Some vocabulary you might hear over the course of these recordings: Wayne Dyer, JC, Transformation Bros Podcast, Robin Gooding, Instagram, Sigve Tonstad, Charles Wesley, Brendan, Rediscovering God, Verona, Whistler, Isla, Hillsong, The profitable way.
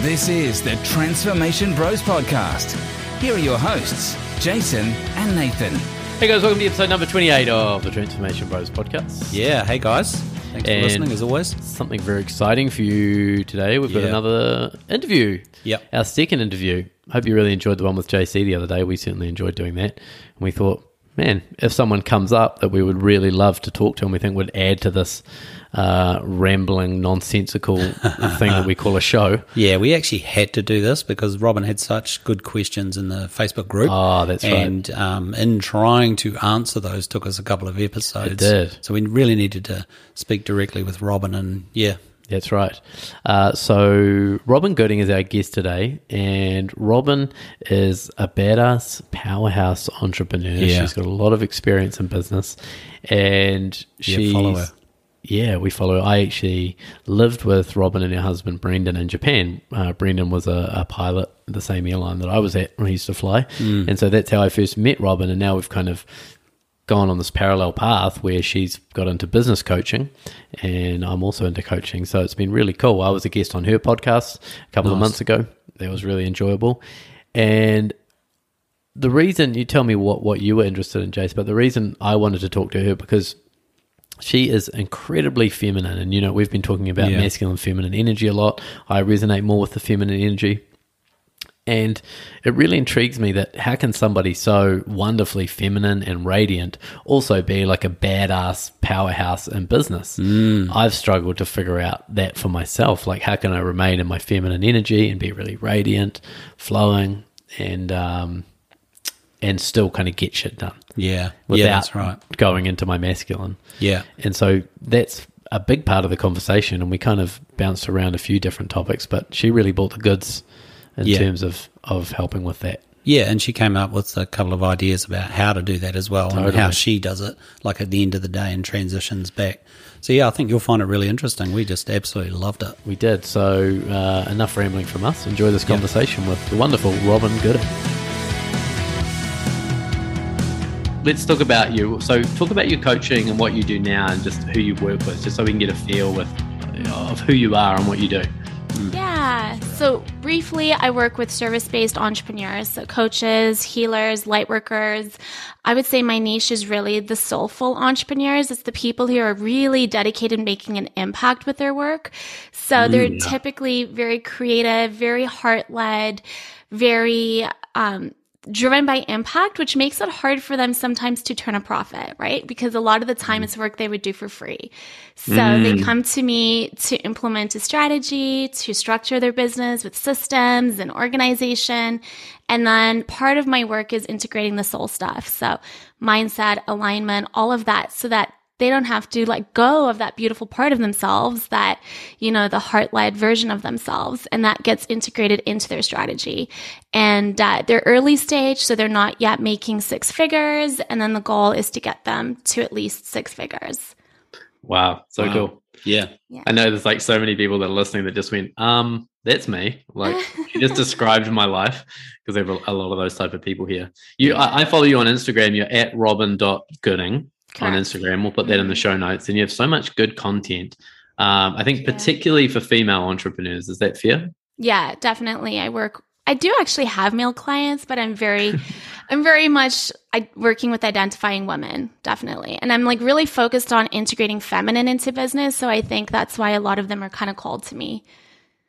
This is the Transformation Bros Podcast. Here are your hosts, Jason and Nathan. Hey guys, welcome to episode number 28 of the Transformation Bros Podcast. Yeah, hey guys. Thanks for listening, as always. Something very exciting for you today. We've got another interview. Yep. Our second interview. I hope you really enjoyed the one with JC the other day. We certainly enjoyed doing that. And we thought, man, if someone comes up that we would really love to talk to and we think would add to this rambling, nonsensical thing that we call a show. Yeah, we actually had to do this because Robin had such good questions in the Facebook group. Oh, that's right. And in trying to answer those took us a couple of episodes. It did. So we really needed to speak directly with Robin and, yeah. That's right. So Robin Gooding is our guest today, and Robin is a badass powerhouse entrepreneur. Yeah. She's got a lot of experience in business, and follow her. Yeah, we follow her. I actually lived with Robin and her husband Brendan in Japan. Brendan was a pilot at the same airline that I was at when I used to fly, and so that's how I first met Robin, and now we've kind of gone on this parallel path where she's got into business coaching and I'm also into coaching. So it's been really cool. I was a guest on her podcast a couple of months ago. That was really enjoyable. And the reason, you tell me what you were interested in, Jace, but the reason I wanted to talk to her because she is incredibly feminine. And, you know, we've been talking about masculine, feminine energy a lot. I resonate more with the feminine energy. And it really intrigues me that how can somebody so wonderfully feminine and radiant also be like a badass powerhouse in business? I've struggled to figure out that for myself. Like, how can I remain in my feminine energy and be really radiant, flowing, and still kind of get shit done? Yeah, without that's right. going into my masculine. Yeah. And so that's a big part of the conversation. And we kind of bounced around a few different topics, but she really bought the goods in terms of helping with that. Yeah, and she came up with a couple of ideas about how to do that as well and how she does it, like at the end of the day and transitions back. So, yeah, I think you'll find it really interesting. We just absolutely loved it. We did. So enough rambling from us. Enjoy this conversation with the wonderful Robin Gooding. Let's talk about you. So talk about your coaching and what you do now and just who you work with, just so we can get a feel of who you are and what you do. Yeah, so briefly, I work with service-based entrepreneurs, so coaches, healers, lightworkers. I would say my niche is really the soulful entrepreneurs. It's the people who are really dedicated to making an impact with their work. So they're typically very creative, very heart-led, very driven by impact, which makes it hard for them sometimes to turn a profit, right? Because a lot of the time it's work they would do for free. So they come to me to implement a strategy, to structure their business with systems and organization. And then part of my work is integrating the soul stuff. So mindset, alignment, all of that, so that they don't have to let go of that beautiful part of themselves, that, you know, the heart-led version of themselves, and that gets integrated into their strategy. And they're early stage, so they're not yet making six figures, and then the goal is to get them to at least six figures. Wow, so cool. Yeah. I know there's like so many people that are listening that just went, that's me. Like, you just described my life, because there are a lot of those type of people here. I follow you on Instagram. You're at robin.gooding. Correct. On Instagram. We'll put that in the show notes. And you have so much good content. I think particularly for female entrepreneurs. Is that fair? Yeah, definitely. I do actually have male clients, but I'm very much working with identifying women, definitely. And I'm like really focused on integrating feminine into business. So I think that's why a lot of them are kind of called to me.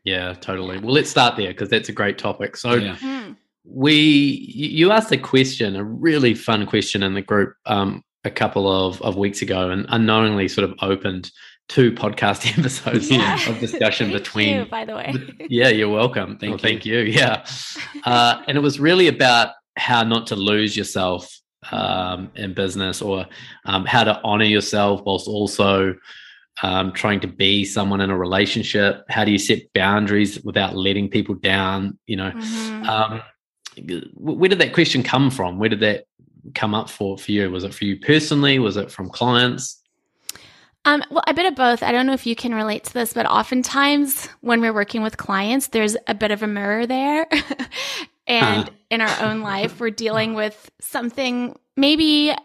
Yeah, totally. Well, let's start there because that's a great topic. So you asked a really fun question in the group, a couple of weeks ago, and unknowingly sort of opened two podcast episodes of discussion between you, by the way. Yeah, you're welcome. Thank you. Yeah. And it was really about how not to lose yourself in business, or how to honor yourself whilst also trying to be someone in a relationship. How do you set boundaries without letting people down? You know, where did that question come from? Where did that come up for you? Was it for you personally? Was it from clients? Well, a bit of both. I don't know if you can relate to this, but oftentimes when we're working with clients, there's a bit of a mirror there. And in our own life, we're dealing with something maybe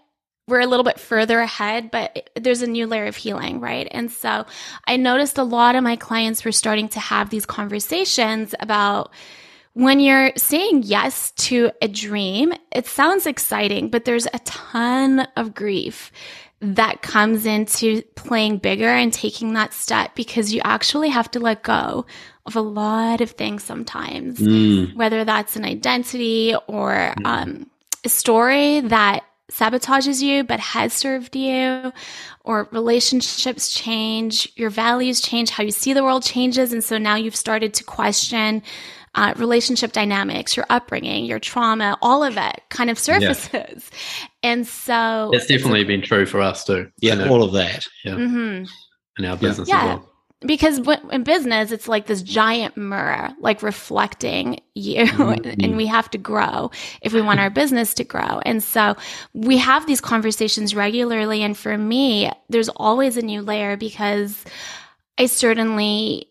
we're a little bit further ahead, but there's a new layer of healing, right? And so I noticed a lot of my clients were starting to have these conversations about when you're saying yes to a dream, it sounds exciting, but there's a ton of grief that comes into playing bigger and taking that step, because you actually have to let go of a lot of things sometimes, whether that's an identity or a story that sabotages you but has served you, or relationships change, your values change, how you see the world changes. And so now you've started to question relationship dynamics, your upbringing, your trauma, all of it kind of surfaces. Yeah. And so it's definitely been true for us too. Yeah, you know, all of that. Yeah. Mm-hmm. In our business as well. Because in business, it's like this giant mirror, like reflecting you, and we have to grow if we want our business to grow. And so we have these conversations regularly. And for me, there's always a new layer, because I certainly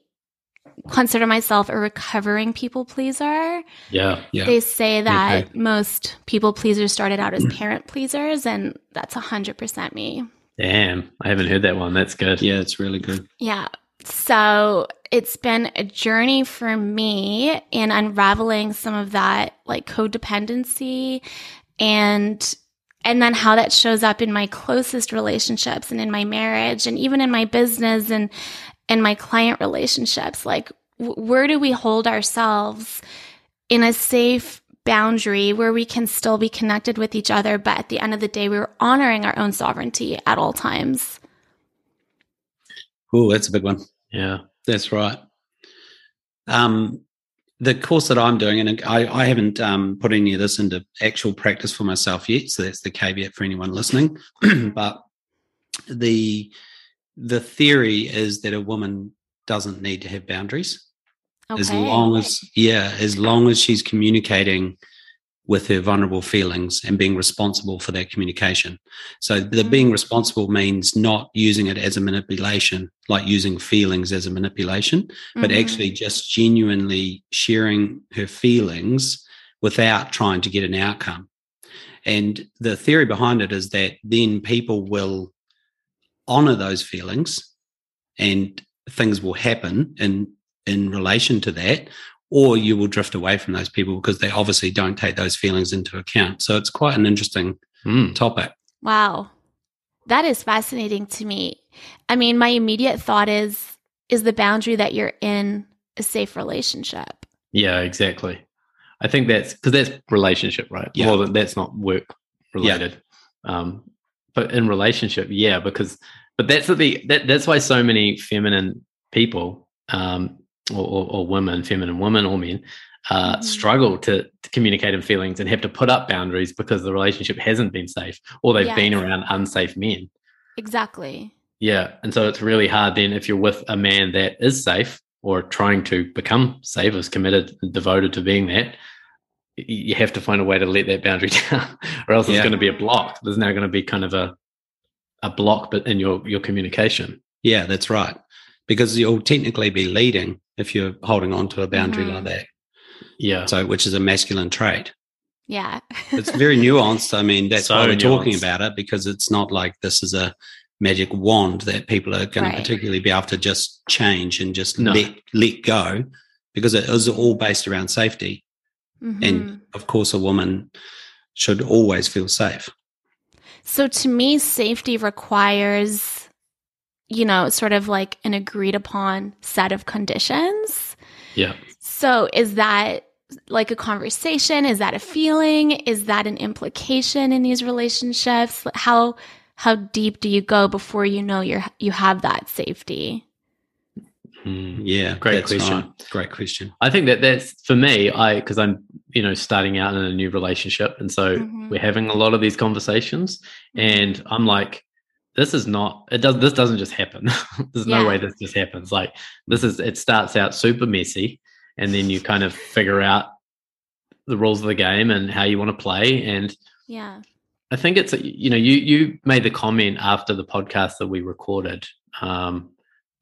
consider myself a recovering people pleaser. Yeah, yeah. They say that most people pleasers started out as parent pleasers, and that's 100% me. Damn, I haven't heard that one. That's good. Yeah, it's really good. Yeah. So it's been a journey for me in unraveling some of that, like, codependency, and then how that shows up in my closest relationships and in my marriage and even in my business and my client relationships. Like, where do we hold ourselves in a safe boundary where we can still be connected with each other, but at the end of the day, we're honoring our own sovereignty at all times? Oh, that's a big one. Yeah, that's right. The course that I'm doing, and I haven't put any of this into actual practice for myself yet, so that's the caveat for anyone listening. But the theory is that a woman doesn't need to have boundaries, as long as she's communicating with her vulnerable feelings and being responsible for that communication. So the being responsible means not using it as a manipulation, like using feelings as a manipulation, but actually just genuinely sharing her feelings without trying to get an outcome. And the theory behind it is that then people will honor those feelings and things will happen in relation to that, or you will drift away from those people because they obviously don't take those feelings into account. So it's quite an interesting topic. Wow. That is fascinating to me. I mean, my immediate thought is the boundary that you're in a safe relationship? Yeah, exactly. I think that's because that's relationship, right? Yeah. Well, that's not work related. Yeah. But in relationship, yeah, but that's why so many feminine people, or women, feminine women or men, struggle to communicate in feelings and have to put up boundaries because the relationship hasn't been safe, or they've been around unsafe men. Exactly. Yeah. And so it's really hard then if you're with a man that is safe or trying to become safe, is committed and devoted to being that, you have to find a way to let that boundary down or else it's going to be a block. There's now going to be kind of a block but in your communication. Yeah, that's right. Because you'll technically be leading if you're holding on to a boundary like that. Yeah. So, which is a masculine trait. Yeah. It's very nuanced. I mean, that's why we're talking about it, because it's not like this is a magic wand that people are going to particularly be able to just change and just let go, because it is all based around safety. Mm-hmm. And, of course, a woman should always feel safe. So, to me, safety requires, you know, sort of like an agreed upon set of conditions. Yeah. So is that like a conversation? Is that a feeling? Is that an implication in these relationships? How deep do you go before you know you have that safety? Yeah. Great question. Right. Great question. I think that's for me, because I'm, you know, starting out in a new relationship. And so we're having a lot of these conversations, and I'm like, this doesn't just happen. There's no way this just happens. Like, it starts out super messy, and then you kind of figure out the rules of the game and how you want to play. And I think it's, you know, you made the comment after the podcast that we recorded. Can't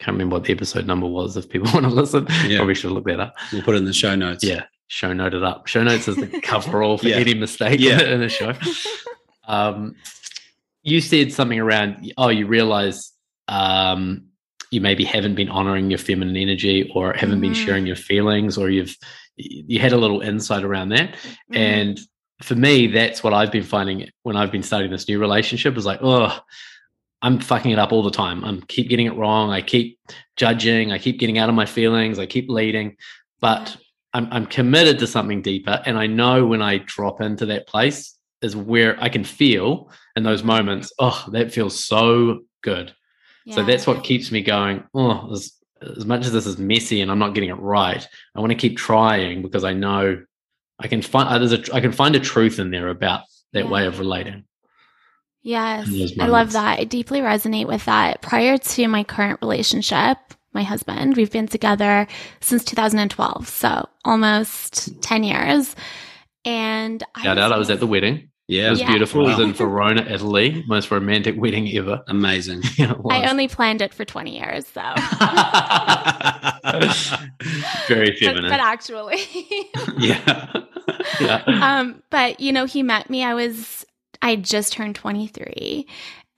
remember what the episode number was. If people want to listen, probably should look that up. We'll put it in the show notes. Yeah. Show note it up. Show notes is the cover all for any mistake in the show. You said something around, oh, you realize you maybe haven't been honoring your feminine energy or haven't been sharing your feelings, or you had a little insight around that. And for me, that's what I've been finding when I've been starting this new relationship is like, oh, I'm fucking it up all the time. I keep getting it wrong. I keep judging. I keep getting out of my feelings. I keep leading. But I'm committed to something deeper. And I know when I drop into that place is where I can feel in those moments, oh, that feels so good. Yeah. So that's what keeps me going, oh, as much as this is messy and I'm not getting it right, I want to keep trying because I know I can find I can find a truth in there about that way of relating. Yes, I love that. I deeply resonate with that. Prior to my current relationship, my husband, we've been together since 2012, so almost 10 years. And I was at the wedding. Yeah, it was beautiful. Wow. It was in Verona, Italy. Most romantic wedding ever. Amazing. Yeah, I only planned it for 20 years, so. Very feminine. But actually. Yeah. But, you know, he met me. I just turned 23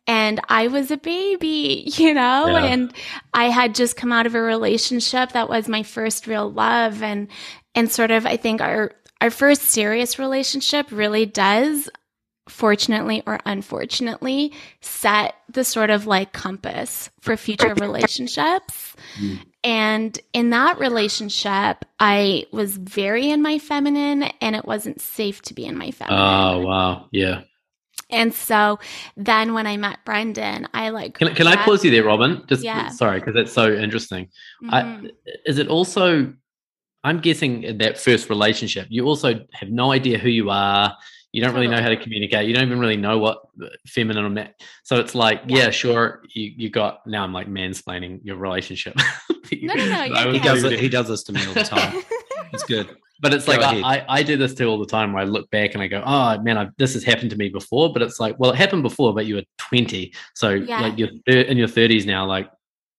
and I was a baby, you know, and I had just come out of a relationship that was my first real love. And sort of, I think our first serious relationship really does, fortunately or unfortunately, set the sort of like compass for future relationships. And in that relationship, I was very in my feminine and it wasn't safe to be in my feminine. Oh, wow. Yeah. And so then when I met Brendan, I like... Can I pause you there, Robin? Just sorry, because that's so interesting. Is it also... I'm guessing in that first relationship, you also have no idea who you are. You don't really know how to communicate. You don't even really know what feminine or masculine. So it's like, sure, you got. Now I'm like mansplaining your relationship. No. He does this to me all the time. It's good, but it's like I do this too all the time. Where I look back and I go, oh man, this has happened to me before. But it's like, well, it happened before, but you were 20, so like you're in your 30s now. Like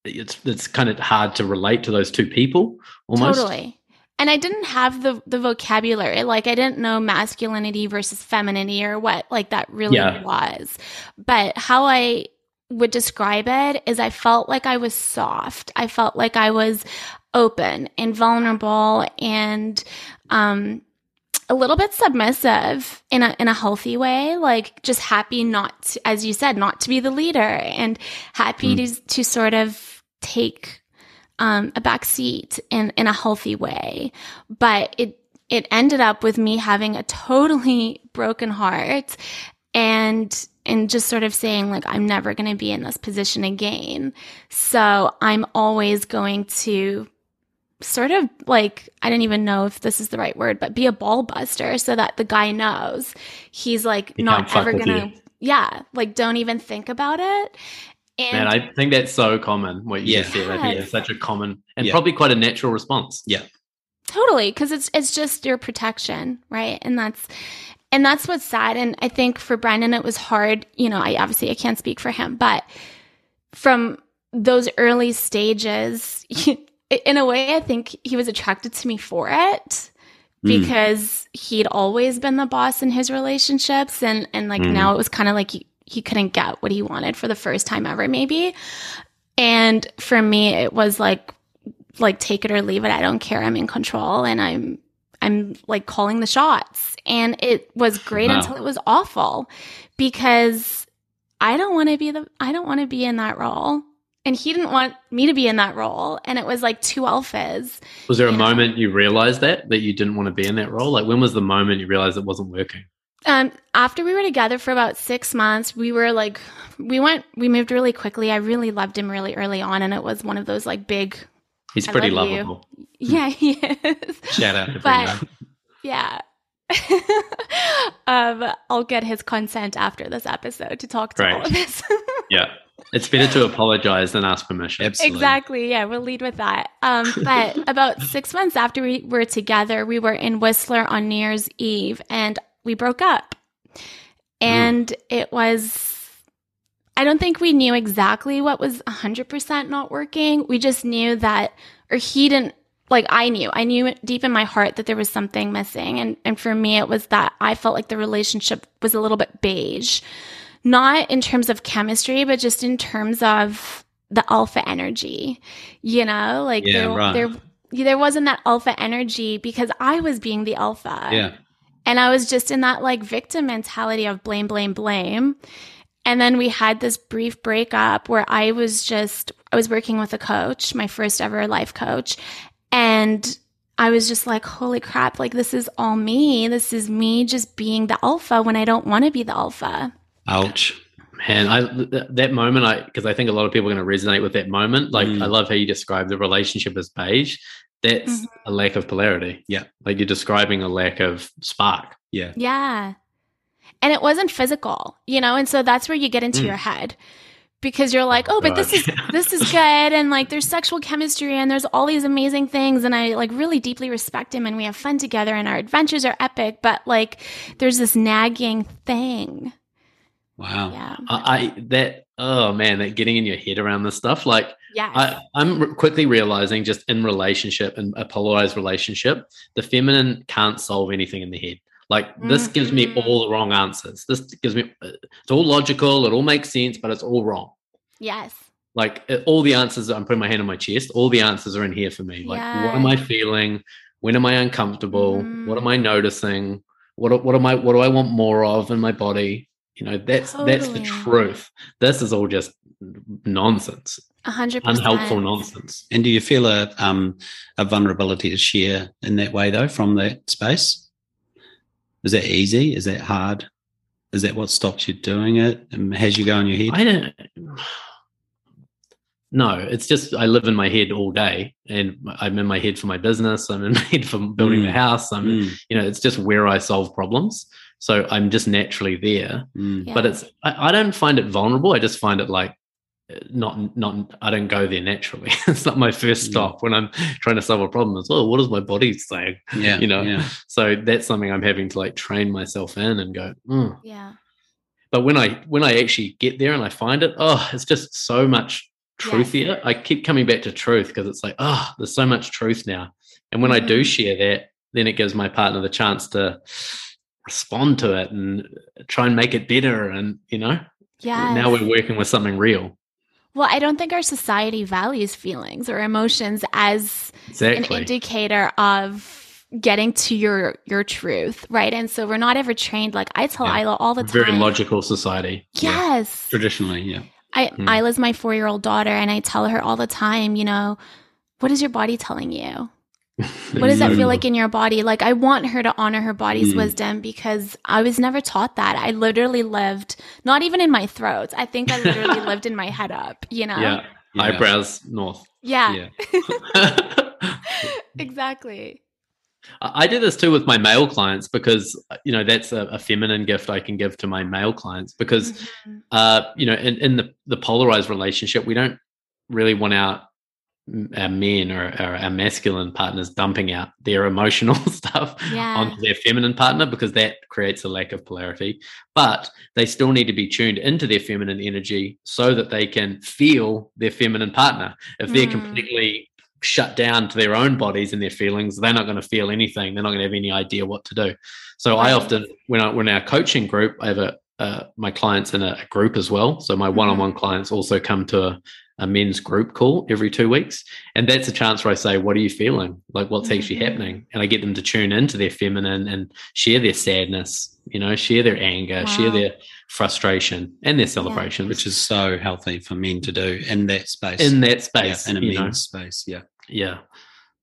it's kind of hard to relate to those two people almost. Totally. And I didn't have the vocabulary. Like I didn't know masculinity versus femininity or what like that really was. But how I would describe it is I felt like I was soft. I felt like I was open and vulnerable and a little bit submissive in a healthy way, like just happy not to, as you said, not to be the leader and happy to sort of take a backseat in a healthy way. But it ended up with me having a totally broken heart and just sort of saying like, I'm never going to be in this position again. So I'm always going to sort of like, I don't even know if this is the right word, but be a ball buster so that the guy knows he's like, not ever going to, like don't even think about it. And I think that's so common, what you just said. I think it's such a common and probably quite a natural response. Yeah. Totally, because it's just your protection, right? And that's what's sad. And I think for Brendan, it was hard. You know, I can't speak for him, but from those early stages, in a way, I think he was attracted to me for it. Because he'd always been the boss in his relationships. And like now it was kind of like he couldn't get what he wanted for the first time ever, maybe. And for me, it was like take it or leave it. I don't care. I'm in control, and I'm like calling the shots. And it was great until it was awful, because I don't want to be in that role, and he didn't want me to be in that role. And it was like two alphas. Was there a moment you realized that you didn't want to be in that role? Like when was the moment you realized it wasn't working? After we were together for about 6 months, we were like, we moved really quickly. I really loved him really early on. And it was one of those like big, he's pretty lovable. Yeah, he is. Shout out to Brendan. Yeah. I'll get his consent after this episode to talk to all of us. Yeah. It's better to apologize than ask permission. Absolutely. Exactly. Yeah, we'll lead with that. But about 6 months after we were together, we were in Whistler on New Year's Eve, and we broke up, and it was, I don't think we knew exactly what was 100% not working. We just knew that, or he didn't, like I knew deep in my heart that there was something missing. And for me, it was that I felt like the relationship was a little bit beige, not in terms of chemistry, but just in terms of the alpha energy, you know, like there wasn't that alpha energy because I was being the alpha. Yeah. And I was just in that like victim mentality of blame, blame, blame. And then we had this brief breakup where I was working with a coach, my first ever life coach. And I was just like, holy crap, like this is all me. This is me just being the alpha when I don't want to be the alpha. Ouch. Man, that moment, because I think a lot of people are going to resonate with that moment. Like, I love how you describe the relationship as beige. That's a lack of polarity. Yeah. Like you're describing a lack of spark. Yeah. Yeah. And it wasn't physical, you know? And so that's where you get into your head because you're like, oh, but this is good. And like, there's sexual chemistry and there's all these amazing things. And I like really deeply respect him and we have fun together and our adventures are epic, but like there's this nagging thing. Wow. Yeah. That getting in your head around this stuff. Like, yes. I'm quickly realizing just in relationship, in a polarized relationship, the feminine can't solve anything in the head. Like this gives me all the wrong answers. It's all logical. It all makes sense, but it's all wrong. Yes. Like all the answers, I'm putting my hand on my chest. All the answers are in here for me. Like what am I feeling? When am I uncomfortable? What am I noticing? What do I want more of in my body? You know, that's the truth. This is all just nonsense. 100%. Unhelpful nonsense. And do you feel a vulnerability to share in that way though, from that space? Is that easy? Is that hard? Is that what stops you doing it? And has you go in your head? No, it's just I live in my head all day and I'm in my head for my business. I'm in my head for building the house. It's just where I solve problems. So I'm just naturally there. Yeah. But I don't find it vulnerable. I just find it like I don't go there naturally. It's not my first stop when I'm trying to solve a problem. It's, what does my body say? Yeah, you know? Yeah. So that's something I'm having to like train myself in and go, Yeah. But when I actually get there and I find it, it's just so much truthier. Yes. I keep coming back to truth because it's like, there's so much truth now. And when I do share that, then it gives my partner the chance to respond to it and try and make it better. And, you know, now we're working with something real. Well, I don't think our society values feelings or emotions as an indicator of getting to your truth, right? And so we're not ever trained. Like I tell Isla all the time. Very logical society. Yes. Yeah. Traditionally, yeah. Isla's my 4-year-old daughter and I tell her all the time, you know, what is your body telling you? What does that feel like in your body? Like I want her to honor her body's wisdom because I was never taught that. I literally lived, not even in my throat. I think I literally lived in my head up, you know? Yeah. Eyebrows north. Yeah. Exactly. I do this too with my male clients because, you know, that's a feminine gift I can give to my male clients because, in the polarized relationship, we don't really want our men or our masculine partners dumping out their emotional stuff onto their feminine partner because that creates a lack of polarity. But they still need to be tuned into their feminine energy so that they can feel their feminine partner. If they're completely shut down to their own bodies and their feelings, they're not going to feel anything. They're not going to have any idea what to do. So I often, when our coaching group, I have my clients in a group as well. So my one-on-one clients also come to a men's group call every 2 weeks. And that's a chance where I say, what are you feeling? Like what's actually happening? And I get them to tune into their feminine and share their sadness, you know, share their anger, share their frustration and their celebration. Which is so healthy for men to do in that space. In a men's space. Yeah. Yeah.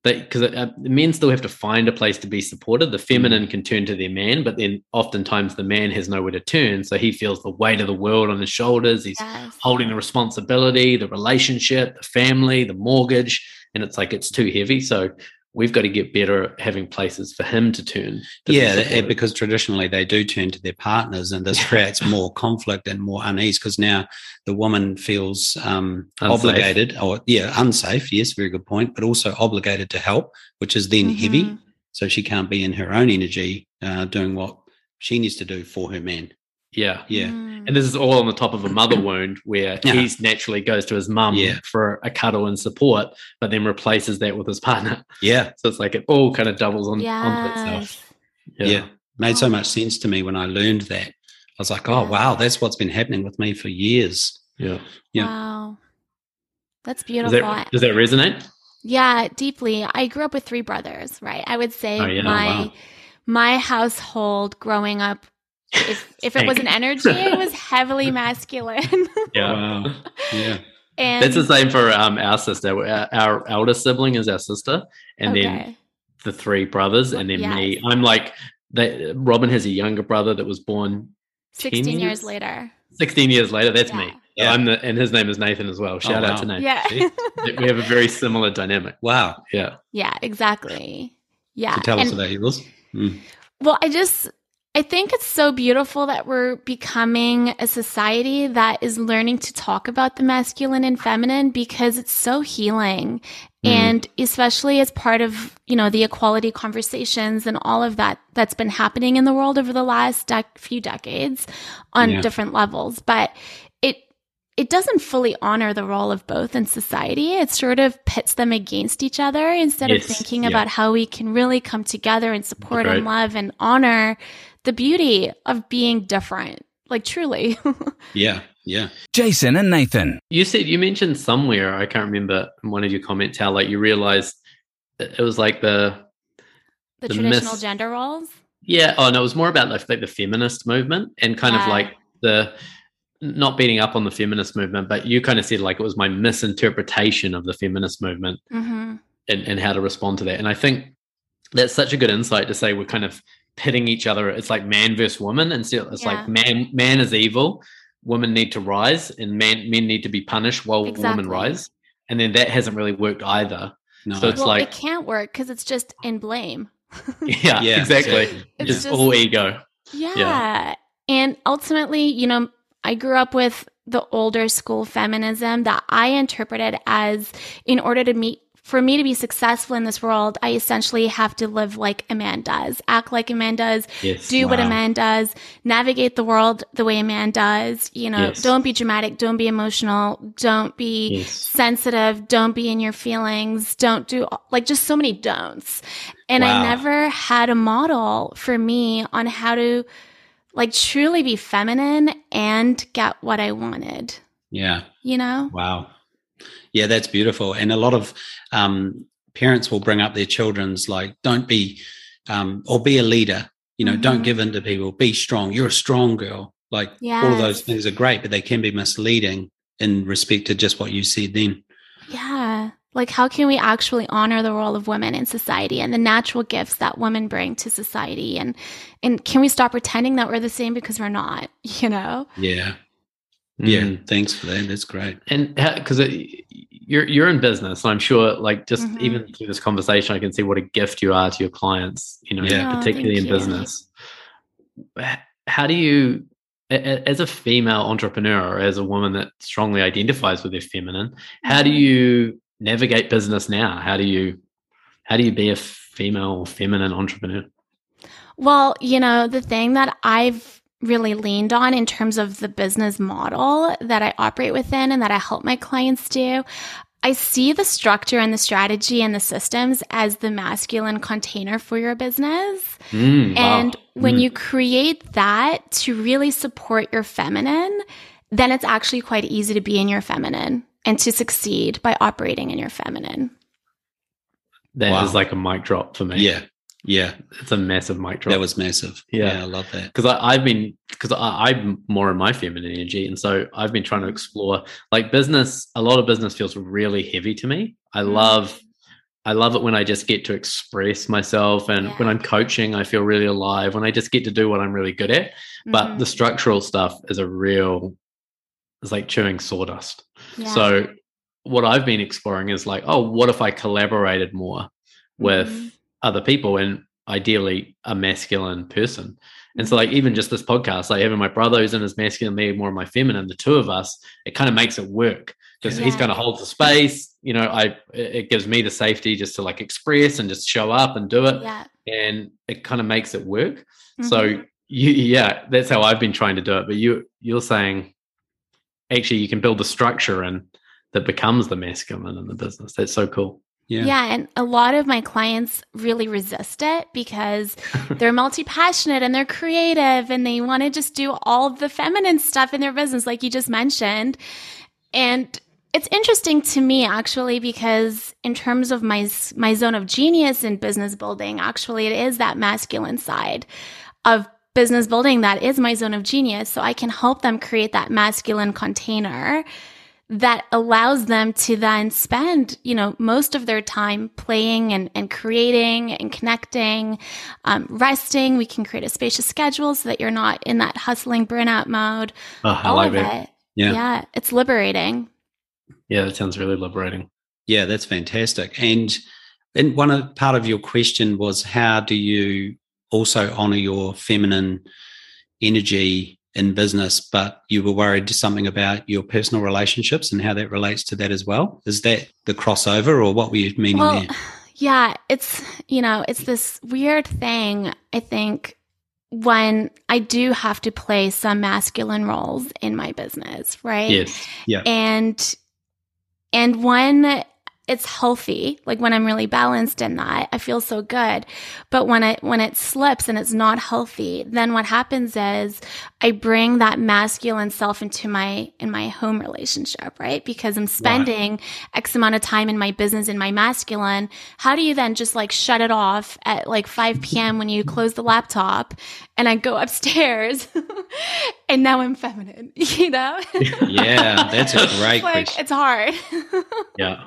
Because men still have to find a place to be supported. The feminine can turn to their man, but then oftentimes the man has nowhere to turn. So he feels the weight of the world on his shoulders. He's holding the responsibility, the relationship, the family, the mortgage, and it's like it's too heavy. So we've got to get better at having places for him to turn. Because traditionally they do turn to their partners and this creates more conflict and more unease because now the woman feels obligated or, unsafe. Yes, very good point. But also obligated to help, which is then heavy. So she can't be in her own energy doing what she needs to do for her man. Yeah. Yeah. And this is all on the top of a mother wound where he naturally goes to his mum for a cuddle and support, but then replaces that with his partner. Yeah. So it's like it all kind of doubles on itself. Yeah. Made so much sense to me when I learned that. was like, oh, wow, that's what's been happening with me for years. Yeah. Wow. That's beautiful. Does that resonate? Yeah, deeply. I grew up with three brothers, right? I would say my household growing up, if it was an energy, it was heavily masculine. Yeah. Wow. Yeah. And that's the same for our sister. Our elder sibling is our sister, and then the three brothers, and then me. I'm like, Robin has a younger brother that was born 16 years later. That's me. Yeah. So and his name is Nathan as well. Shout out to Nathan. Yeah. We have a very similar dynamic. Wow. Yeah. Yeah, exactly. Yeah. So tell us about yours. Mm. Well, I think it's so beautiful that we're becoming a society that is learning to talk about the masculine and feminine, because it's so healing. Mm. And especially as part of, the equality conversations and all of that that's been happening in the world over the last few decades on different levels. But it doesn't fully honor the role of both in society. It sort of pits them against each other instead of thinking about how we can really come together and support and love and honor the beauty of being different, like truly. Yeah. Jason and Nathan. You mentioned somewhere, I can't remember, in one of your comments how you realized it was like the traditional gender roles. Yeah. Oh no, it was more about like the feminist movement and kind of like not beating up on the feminist movement, but you kind of said like it was my misinterpretation of the feminist movement and how to respond to that. And I think that's such a good insight to say we're kind of pitting each other. It's like man versus woman. And so it's like man is evil, women need to rise, and men need to be punished while women rise. And then that hasn't really worked either. No. So it's it can't work because it's just in blame. yeah, exactly. It's just all ego. Yeah. And ultimately, I grew up with the older school feminism that I interpreted as for me to be successful in this world, I essentially have to live like a man does, act like a man does, do what a man does, navigate the world the way a man does, don't be dramatic, don't be emotional, don't be sensitive, don't be in your feelings, don't do just so many don'ts. And I never had a model for me on how to truly be feminine and get what I wanted. Yeah. Wow. Yeah, that's beautiful. And a lot of parents will bring up their children's don't be, or be a leader, don't give in to people, be strong. You're a strong girl. All of those things are great, but they can be misleading in respect to just what you said then. Yeah. How can we actually honor the role of women in society and the natural gifts that women bring to society? And can we stop pretending that we're the same because we're not, Yeah. Yeah. Mm. Thanks for that. That's great. And because you're in business, and I'm sure even through this conversation, I can see what a gift you are to your clients, particularly in business. How do you, as a female entrepreneur or as a woman that strongly identifies with their feminine, how do you navigate business now? How do you be a female or feminine entrepreneur? Well, the thing that I've really leaned on in terms of the business model that I operate within and that I help my clients do, I see the structure and the strategy and the systems as the masculine container for your business. And when you create that to really support your feminine, then it's actually quite easy to be in your feminine and to succeed by operating in your feminine. That is like a mic drop for me. Yeah. It's a massive mic drop. That was massive. Yeah I love that. Because I'm more in my feminine energy. And so I've been trying to explore business. A lot of business feels really heavy to me. I love it when I just get to express myself. And when I'm coaching, I feel really alive when I just get to do what I'm really good at. But the structural stuff is it's like chewing sawdust. Yeah. So what I've been exploring is what if I collaborated more with other people and ideally a masculine person? And so even just this podcast, having my brother who's in his masculine, me more in my feminine, the two of us, it kind of makes it work because he's going to hold the space. It gives me the safety just to express and just show up and do it. Yeah. And it kind of makes it work. Mm-hmm. So that's how I've been trying to do it. But you're saying, actually, you can build the structure and that becomes the masculine in the business. That's so cool. Yeah. And a lot of my clients really resist it because they're multi-passionate and they're creative and they want to just do all the feminine stuff in their business, like you just mentioned. And it's interesting to me, actually, because in terms of my zone of genius in business building, actually, it is that masculine side of business building that is my zone of genius. So I can help them create that masculine container that allows them to then spend, most of their time playing and creating and connecting, resting. We can create a spacious schedule so that you're not in that hustling burnout mode. I love it. Yeah, it's liberating. Yeah, that sounds really liberating. Yeah, that's fantastic. And part of your question was, how do you also honor your feminine energy in business, but you were worried something about your personal relationships and how that relates to that as well? Is that the crossover, or what were you meaning there? Yeah, it's this weird thing, I think, when I do have to play some masculine roles in my business, right? Yes. Yeah. And when it's healthy, like when I'm really balanced in that, I feel so good. But when it slips and it's not healthy, then what happens is I bring that masculine self into my home relationship, right? Because I'm spending X amount of time in my business in my masculine. How do you then just shut it off at 5 p.m. when you close the laptop and I go upstairs and now I'm feminine, Yeah, that's a great question. It's hard. Yeah.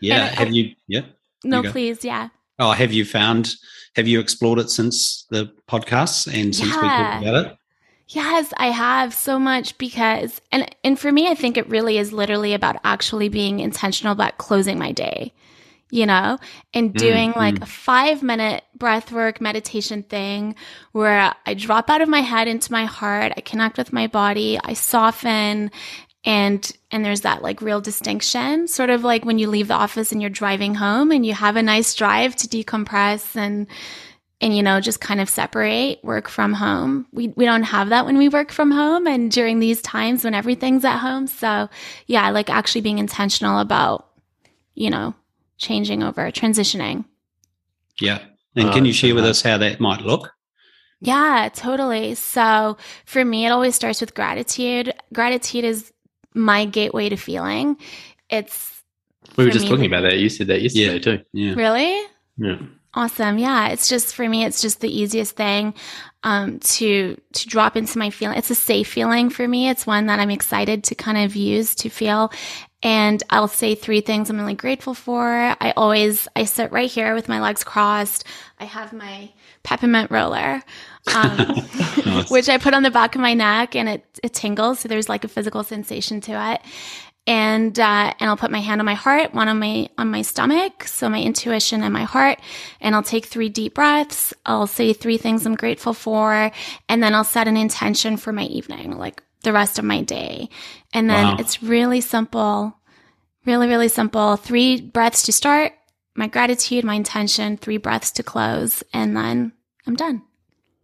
Yeah. Have you explored it since the podcast and since we talked about it? Yes, I have so much because for me, I think it really is literally about actually being intentional about closing my day, and doing a 5-minute breathwork meditation thing where I drop out of my head into my heart. I connect with my body. I soften. And there's that real distinction, sort of like when you leave the office and you're driving home and you have a nice drive to decompress and just kind of separate work from home. We don't have that when we work from home and during these times when everything's at home. So yeah, I actually being intentional about, changing over, transitioning. Yeah. And can you share with us how that might look? Yeah, totally. So for me, it always starts with gratitude. Gratitude is my gateway to feeling. We were just talking about that. You said that yesterday too. Yeah. Really? Yeah. Awesome. Yeah. It's just, for me, it's just the easiest thing to drop into my feeling. It's a safe feeling for me. It's one that I'm excited to kind of use to feel. And I'll say 3 things I'm really grateful for. I sit right here with my legs crossed. I have my peppermint roller, nice. Which I put on the back of my neck and it tingles. So there's a physical sensation to it. And I'll put my hand on my heart, one on my stomach. So my intuition and my heart, and I'll take 3 deep breaths. I'll say 3 things I'm grateful for. And then I'll set an intention for my evening, the rest of my day. And then It's really simple, really, really simple. 3 breaths to start, my gratitude, my intention, 3 breaths to close, and then I'm done.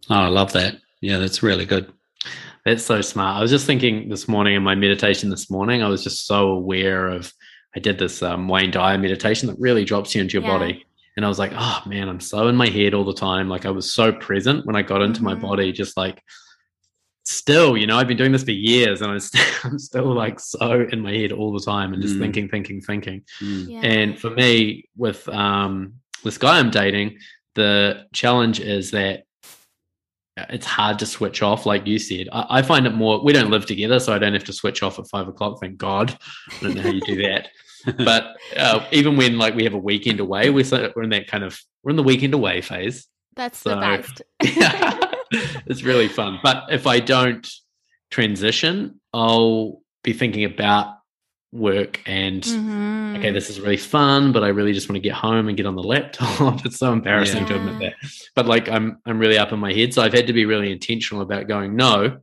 Oh, I love that. Yeah, that's really good. That's so smart. I was just thinking this morning in my meditation this morning, I was just so aware of, I did this Wayne Dyer meditation that really drops you into your body. And I was like, oh man, I'm so in my head all the time. I was so present when I got into my body, just still, I've been doing this for years and I'm still so in my head all the time and just thinking. Yeah. And for me, with this guy I'm dating, the challenge is that it's hard to switch off. Like you said, I find it more, we don't live together, so I don't have to switch off at 5:00. Thank God. I don't know how you do that. But even when we have a weekend away, we're in that kind of, we're in the weekend away phase. That's so, the best. Yeah. It's really fun. But if I don't transition, I'll be thinking about work and okay, this is really fun, but I really just want to get home and get on the laptop. It's so embarrassing to admit that. But I'm really up in my head. So I've had to be really intentional about going, no,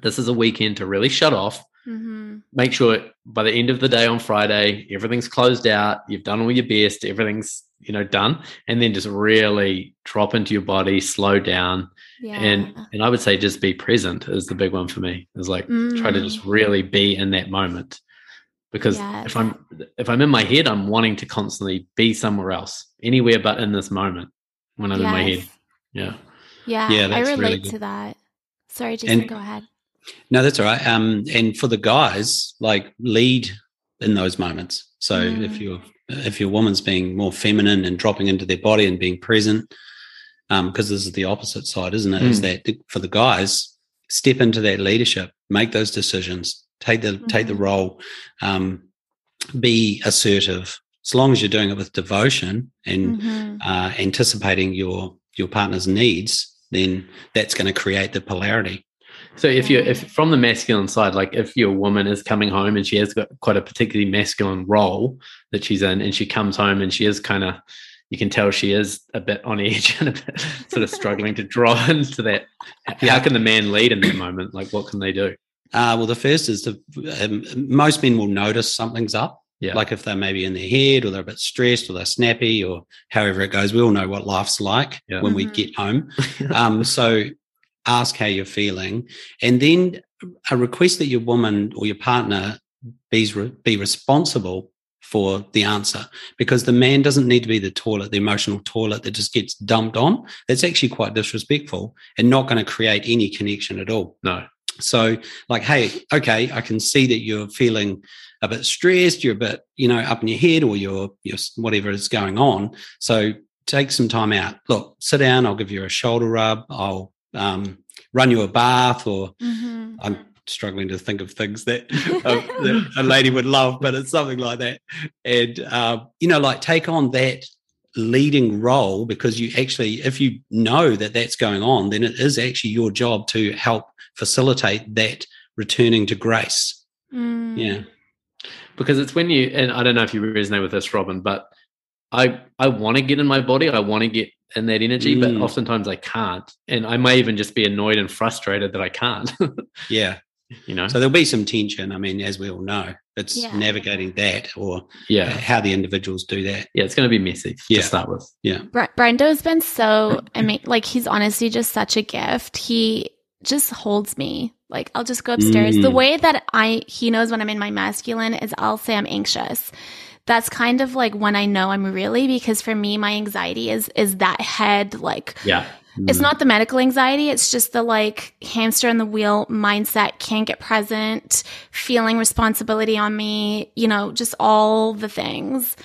this is a weekend to really shut off. Make sure by the end of the day on Friday, everything's closed out. You've done all your best. Everything's, done. And then just really drop into your body, slow down. Yeah. And I would say just be present is the big one for me. It's try to just really be in that moment. because if I'm in my head, I'm wanting to constantly be somewhere else, anywhere but in this moment when I'm in my head. Yeah, that's I relate really to that. Sorry, Jason, go ahead. No, that's all right. And for the guys, like, lead in those moments. So if your woman's being more feminine and dropping into their body and being present, because this is the opposite side, isn't it? Is that for the guys, step into that leadership, make those decisions, take the role, be assertive. As long as you're doing it with devotion and anticipating your partner's needs, then that's going to create the polarity. So if from the masculine side, like if your woman is coming home and she has got quite a particularly masculine role that she's in, and she comes home and she is kind of, you can tell she is a bit on edge and a bit sort of struggling to draw into that. How can the man lead in that moment? Like, what can they do? Well, the first is most men will notice something's up. Yeah. Like if they're maybe in their head, or they're a bit stressed, or they're snappy, or however it goes. We all know what life's like when we get home. So ask how you're feeling, and then a request that your woman or your partner be responsible for the answer, because the man doesn't need to be the emotional toilet that just gets dumped on. That's actually quite disrespectful and not going to create any connection at all. No. So like, hey, okay, I can see that you're feeling a bit stressed, you're a bit, up in your head, or your whatever is going on. So take some time out. Look, sit down, I'll give you a shoulder rub, I'll run you a bath, or I'm struggling to think of things that a lady would love, but it's something like that. And, like, take on that leading role, because you actually, if you know that that's going on, then it is actually your job to help facilitate that returning to grace. Yeah. Because it's when you, and I don't know if you resonate with this, Robin, but I want to get in my body. I want to get in that energy, but oftentimes I can't. And I may even just be annoyed and frustrated that I can't. Yeah. So there'll be some tension. I mean, as we all know, it's navigating that, or how the individuals do that. Yeah, it's going to be messy to start with. Yeah. Brendo's been so amazing. Like, he's honestly just such a gift. He just holds me. Like, I'll just go upstairs. The way that he knows when I'm in my masculine is I'll say I'm anxious. That's kind of like when I know I'm really, because for me, my anxiety is that head, like, it's not the medical anxiety. It's just the like hamster on the wheel mindset, can't get present, feeling responsibility on me, just all the things.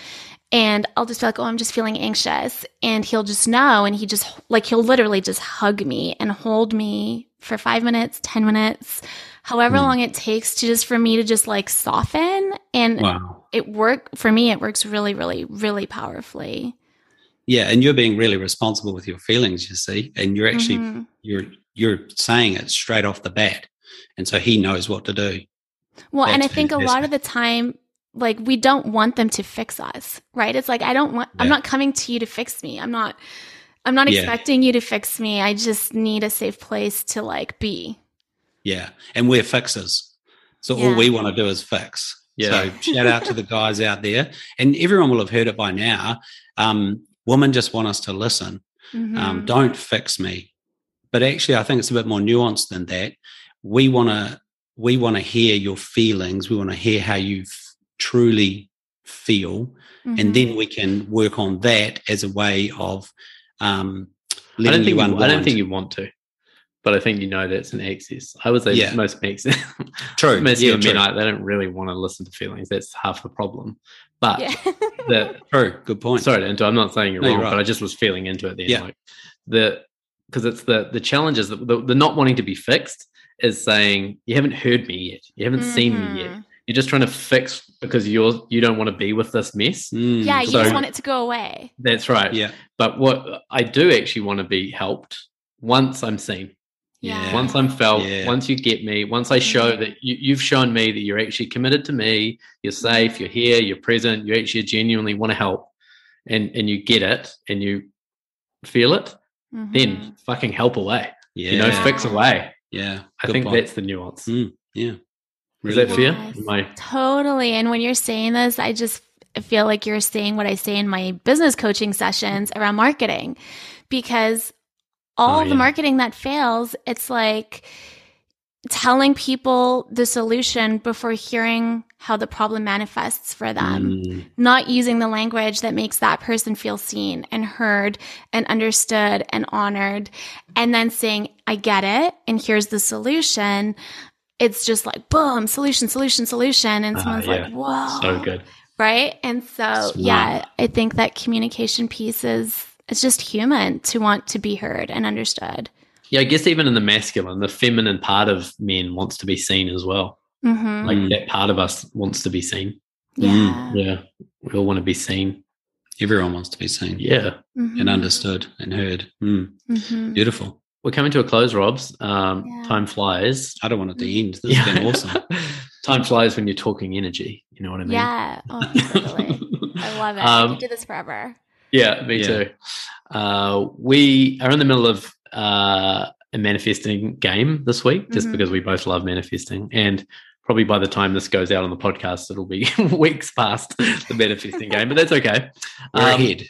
And I'll just be like, oh, I'm just feeling anxious. And he'll just know. And he just like, he'll literally just hug me and hold me for 5 minutes, 10 minutes, however long it takes to just for me to just like soften. And it works really, really, really powerfully. Yeah. And you're being really responsible with your feelings, you see, and you're actually, you're saying it straight off the bat. And so he knows what to do. Well, that's and I think fantastic. A lot of the time, like, we don't want them to fix us, right? It's like, I'm not coming to you to fix me. I'm not expecting you to fix me. I just need a safe place to like be. Yeah. And we're fixers. So all we want to do is fix. Yeah. So shout out to the guys out there, and everyone will have heard it by now. Women just want us to listen. Don't fix me. But actually, I think it's a bit more nuanced than that. We want to hear your feelings. We want to hear how you truly feel, and then we can work on that as a way of. I don't think you want to. But I think that's an excess. I would say most makes it true. Most men, they don't really want to listen to feelings. That's half the problem. But true, good point. Sorry to interrupt. I'm not saying you're wrong, right. But I just was feeling into it then. Yeah. Because it's the challenge is the not wanting to be fixed is saying you haven't heard me yet, you haven't seen me yet. You're just trying to fix because you don't want to be with this mess. Yeah, you just want it to go away. That's right. Yeah. But what I do actually want to be helped once I'm seen. Yeah. Once I'm felt, once you get me, once I show that you've shown me that you're actually committed to me, you're safe, you're here, you're present, you actually genuinely want to help, and you get it and you feel it, then fucking help away. Yeah. Fix away. Yeah. I think that's the nuance. Yeah. Really? Is that fair? Totally. And when you're saying this, I just feel like you're saying what I say in my business coaching sessions around marketing, because all the marketing that fails, it's like telling people the solution before hearing how the problem manifests for them, not using the language that makes that person feel seen and heard and understood and honored, and then saying, I get it, and here's the solution. It's just like, boom, solution. And someone's like, whoa. So good. Right? And so, yeah, I think that communication piece is, it's just human to want to be heard and understood. Yeah, I guess even in the masculine, the feminine part of men wants to be seen as well. Mm-hmm. Like that part of us wants to be seen. Yeah. Yeah. We all want to be seen. Everyone wants to be seen. Yeah. Mm-hmm. And understood and heard. Mm. Mm-hmm. Beautiful. We're coming to a close, Robs. Time flies. I don't want it to end. This has been awesome. Time flies when you're talking energy. You know what I mean? Yeah. Oh, totally. I love it. I could do this forever. Yeah, me too. We are in the middle of a manifesting game this week, just because we both love manifesting, and probably by the time this goes out on the podcast it'll be weeks past the manifesting game, but that's okay.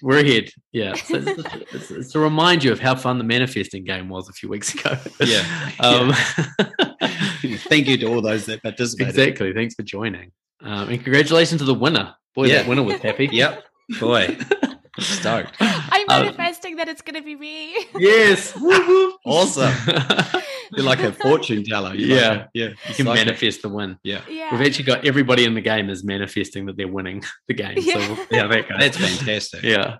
We're ahead. Yeah, so it's to remind you of how fun the manifesting game was a few weeks ago. Thank you to all those that participated. Exactly, thanks for joining, and congratulations to the winner. That winner was happy. Stoked. I'm manifesting that it's going to be me. Yes. Awesome. You're like a fortune teller. You can manifest the win. Yeah. We've actually got everybody in the game is manifesting that they're winning the game. Yeah. So that's fantastic. Yeah.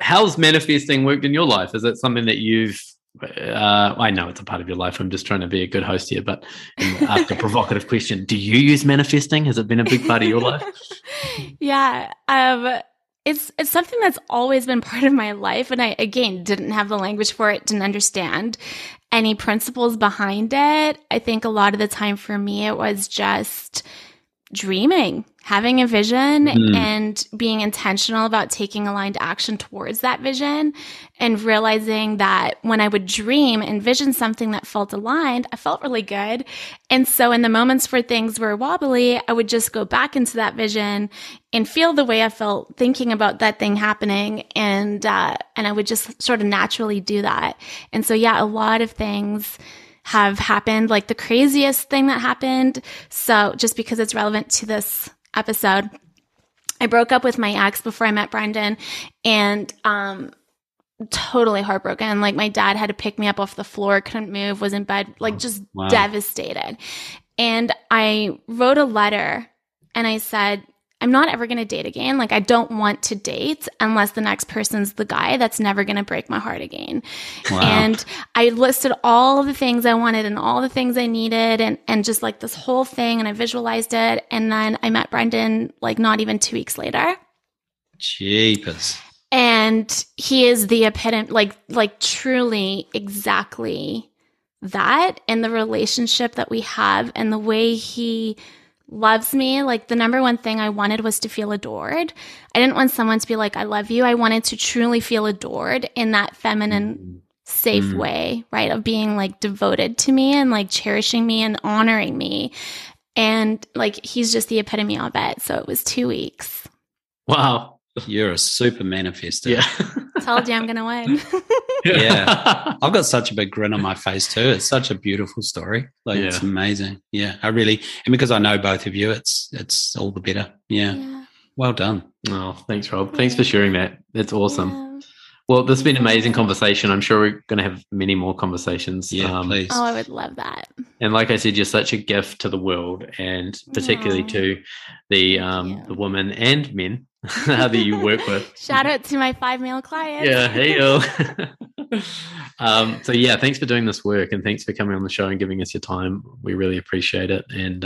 How's manifesting worked in your life? Is it something that you've I know it's a part of your life. I'm just trying to be a good host here, but ask a provocative question. Do you use manifesting? Has it been a big part of your life? It's something that's always been part of my life, and I, again, didn't have the language for it, didn't understand any principles behind it. I think a lot of the time for me, it was just dreaming, having a vision, and being intentional about taking aligned action towards that vision, and realizing that when I would dream and vision something that felt aligned, I felt really good. And so in the moments where things were wobbly, I would just go back into that vision and feel the way I felt thinking about that thing happening. And I would just sort of naturally do that. And so, a lot of things have happened, like the craziest thing that happened. So just because it's relevant to this episode, I broke up with my ex before I met Brendan, and totally heartbroken. Like my dad had to pick me up off the floor, couldn't move, was in bed, like just devastated. And I wrote a letter and I said, I'm not ever going to date again. Like I don't want to date unless the next person's the guy that's never going to break my heart again. Wow. And I listed all the things I wanted and all the things I needed, and just like this whole thing, and I visualized it. And then I met Brendan like not even 2 weeks later. Jeepers. And he is the epitome, like truly exactly that. And the relationship that we have and the way he loves me. Like the number one thing I wanted was to feel adored. I didn't want someone to be like, I love you. I wanted to truly feel adored in that feminine, safe way, right? Of being like devoted to me and like cherishing me and honoring me. And like, he's just the epitome of it. So it was 2 weeks. Wow. You're a super manifester. Yeah. Told you I'm going to win. Yeah. I've got such a big grin on my face too. It's such a beautiful story. Like it's amazing. Yeah. I really, and because I know both of you, it's all the better. Yeah. Well done. Oh, thanks, Rob. Yeah. Thanks for sharing that. That's awesome. Yeah. Well, this has been an amazing conversation. I'm sure we're going to have many more conversations. Yeah, please. Oh, I would love that. And like I said, you're such a gift to the world, and particularly to the women and men that you work with. Shout out to my 5 male clients. Yeah, hey y'all. So thanks for doing this work, and thanks for coming on the show and giving us your time. We really appreciate it. And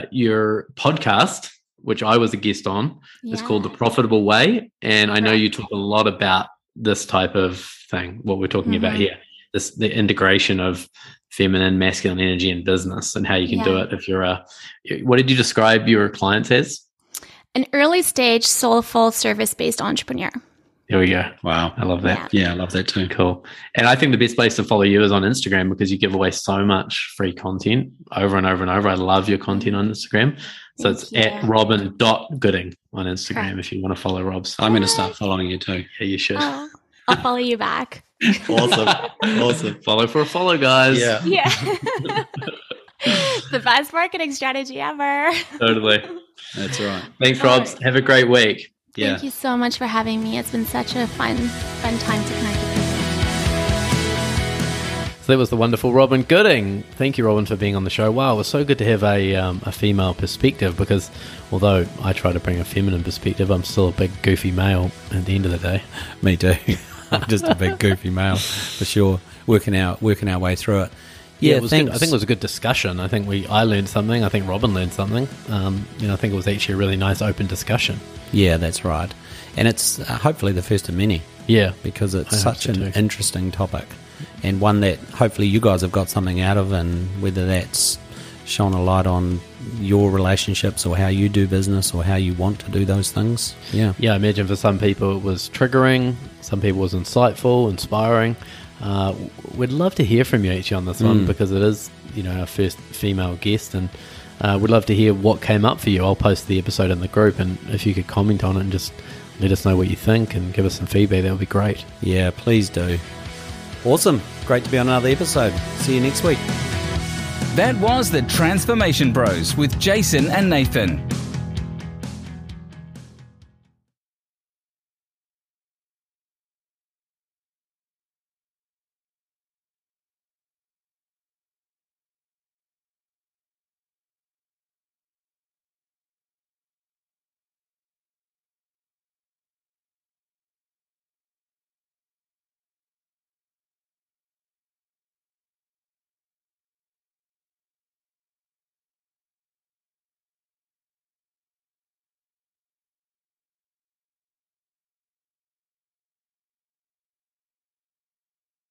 your podcast, which I was a guest on, is called The Profitable Way. And I know you talk a lot about this type of thing, what we're talking about here, the integration of feminine, masculine energy in business, and how you can do it if you're what did you describe your clients as? An early stage, soulful, service-based entrepreneur. There we go. Wow. I love that. Yeah, I love that too. Cool. And I think the best place to follow you is on Instagram, because you give away so much free content over and over and over. I love your content on Instagram. So at robin.gooding on Instagram if you want to follow Rob's. I'm going to start following you too. Yeah, you should. I'll follow you back. Awesome. Follow for a follow, guys. Yeah. The best marketing strategy ever. Totally. That's right. Thanks, Robs. Have a great week. Thank you so much for having me. It's been such a fun time to connect with you. So that was the wonderful Robin Gooding. Thank you, Robin, for being on the show. Wow, it was so good to have a female perspective, because although I try to bring a feminine perspective, I'm still a big goofy male at the end of the day. Me too. I'm just a big goofy male for sure. Working our way through it. Yeah, it was good. I think it was a good discussion. I think I learned something. I think Robin learned something. I think it was actually a really nice open discussion. Yeah, that's right. And it's hopefully the first of many. Yeah, because it's such an interesting topic, and one that hopefully you guys have got something out of, and whether that's shone a light on your relationships or how you do business or how you want to do those things. Yeah, I imagine for some people it was triggering, some people it was insightful, inspiring. We'd love to hear from you actually on this one, because it is, our first female guest, and we'd love to hear what came up for you. I'll post the episode in the group, and if you could comment on it and just let us know what you think and give us some feedback, that would be great. Yeah, please do. Awesome. Great to be on another episode. See you next week. That was the Transformation Bros with Jason and Nathan.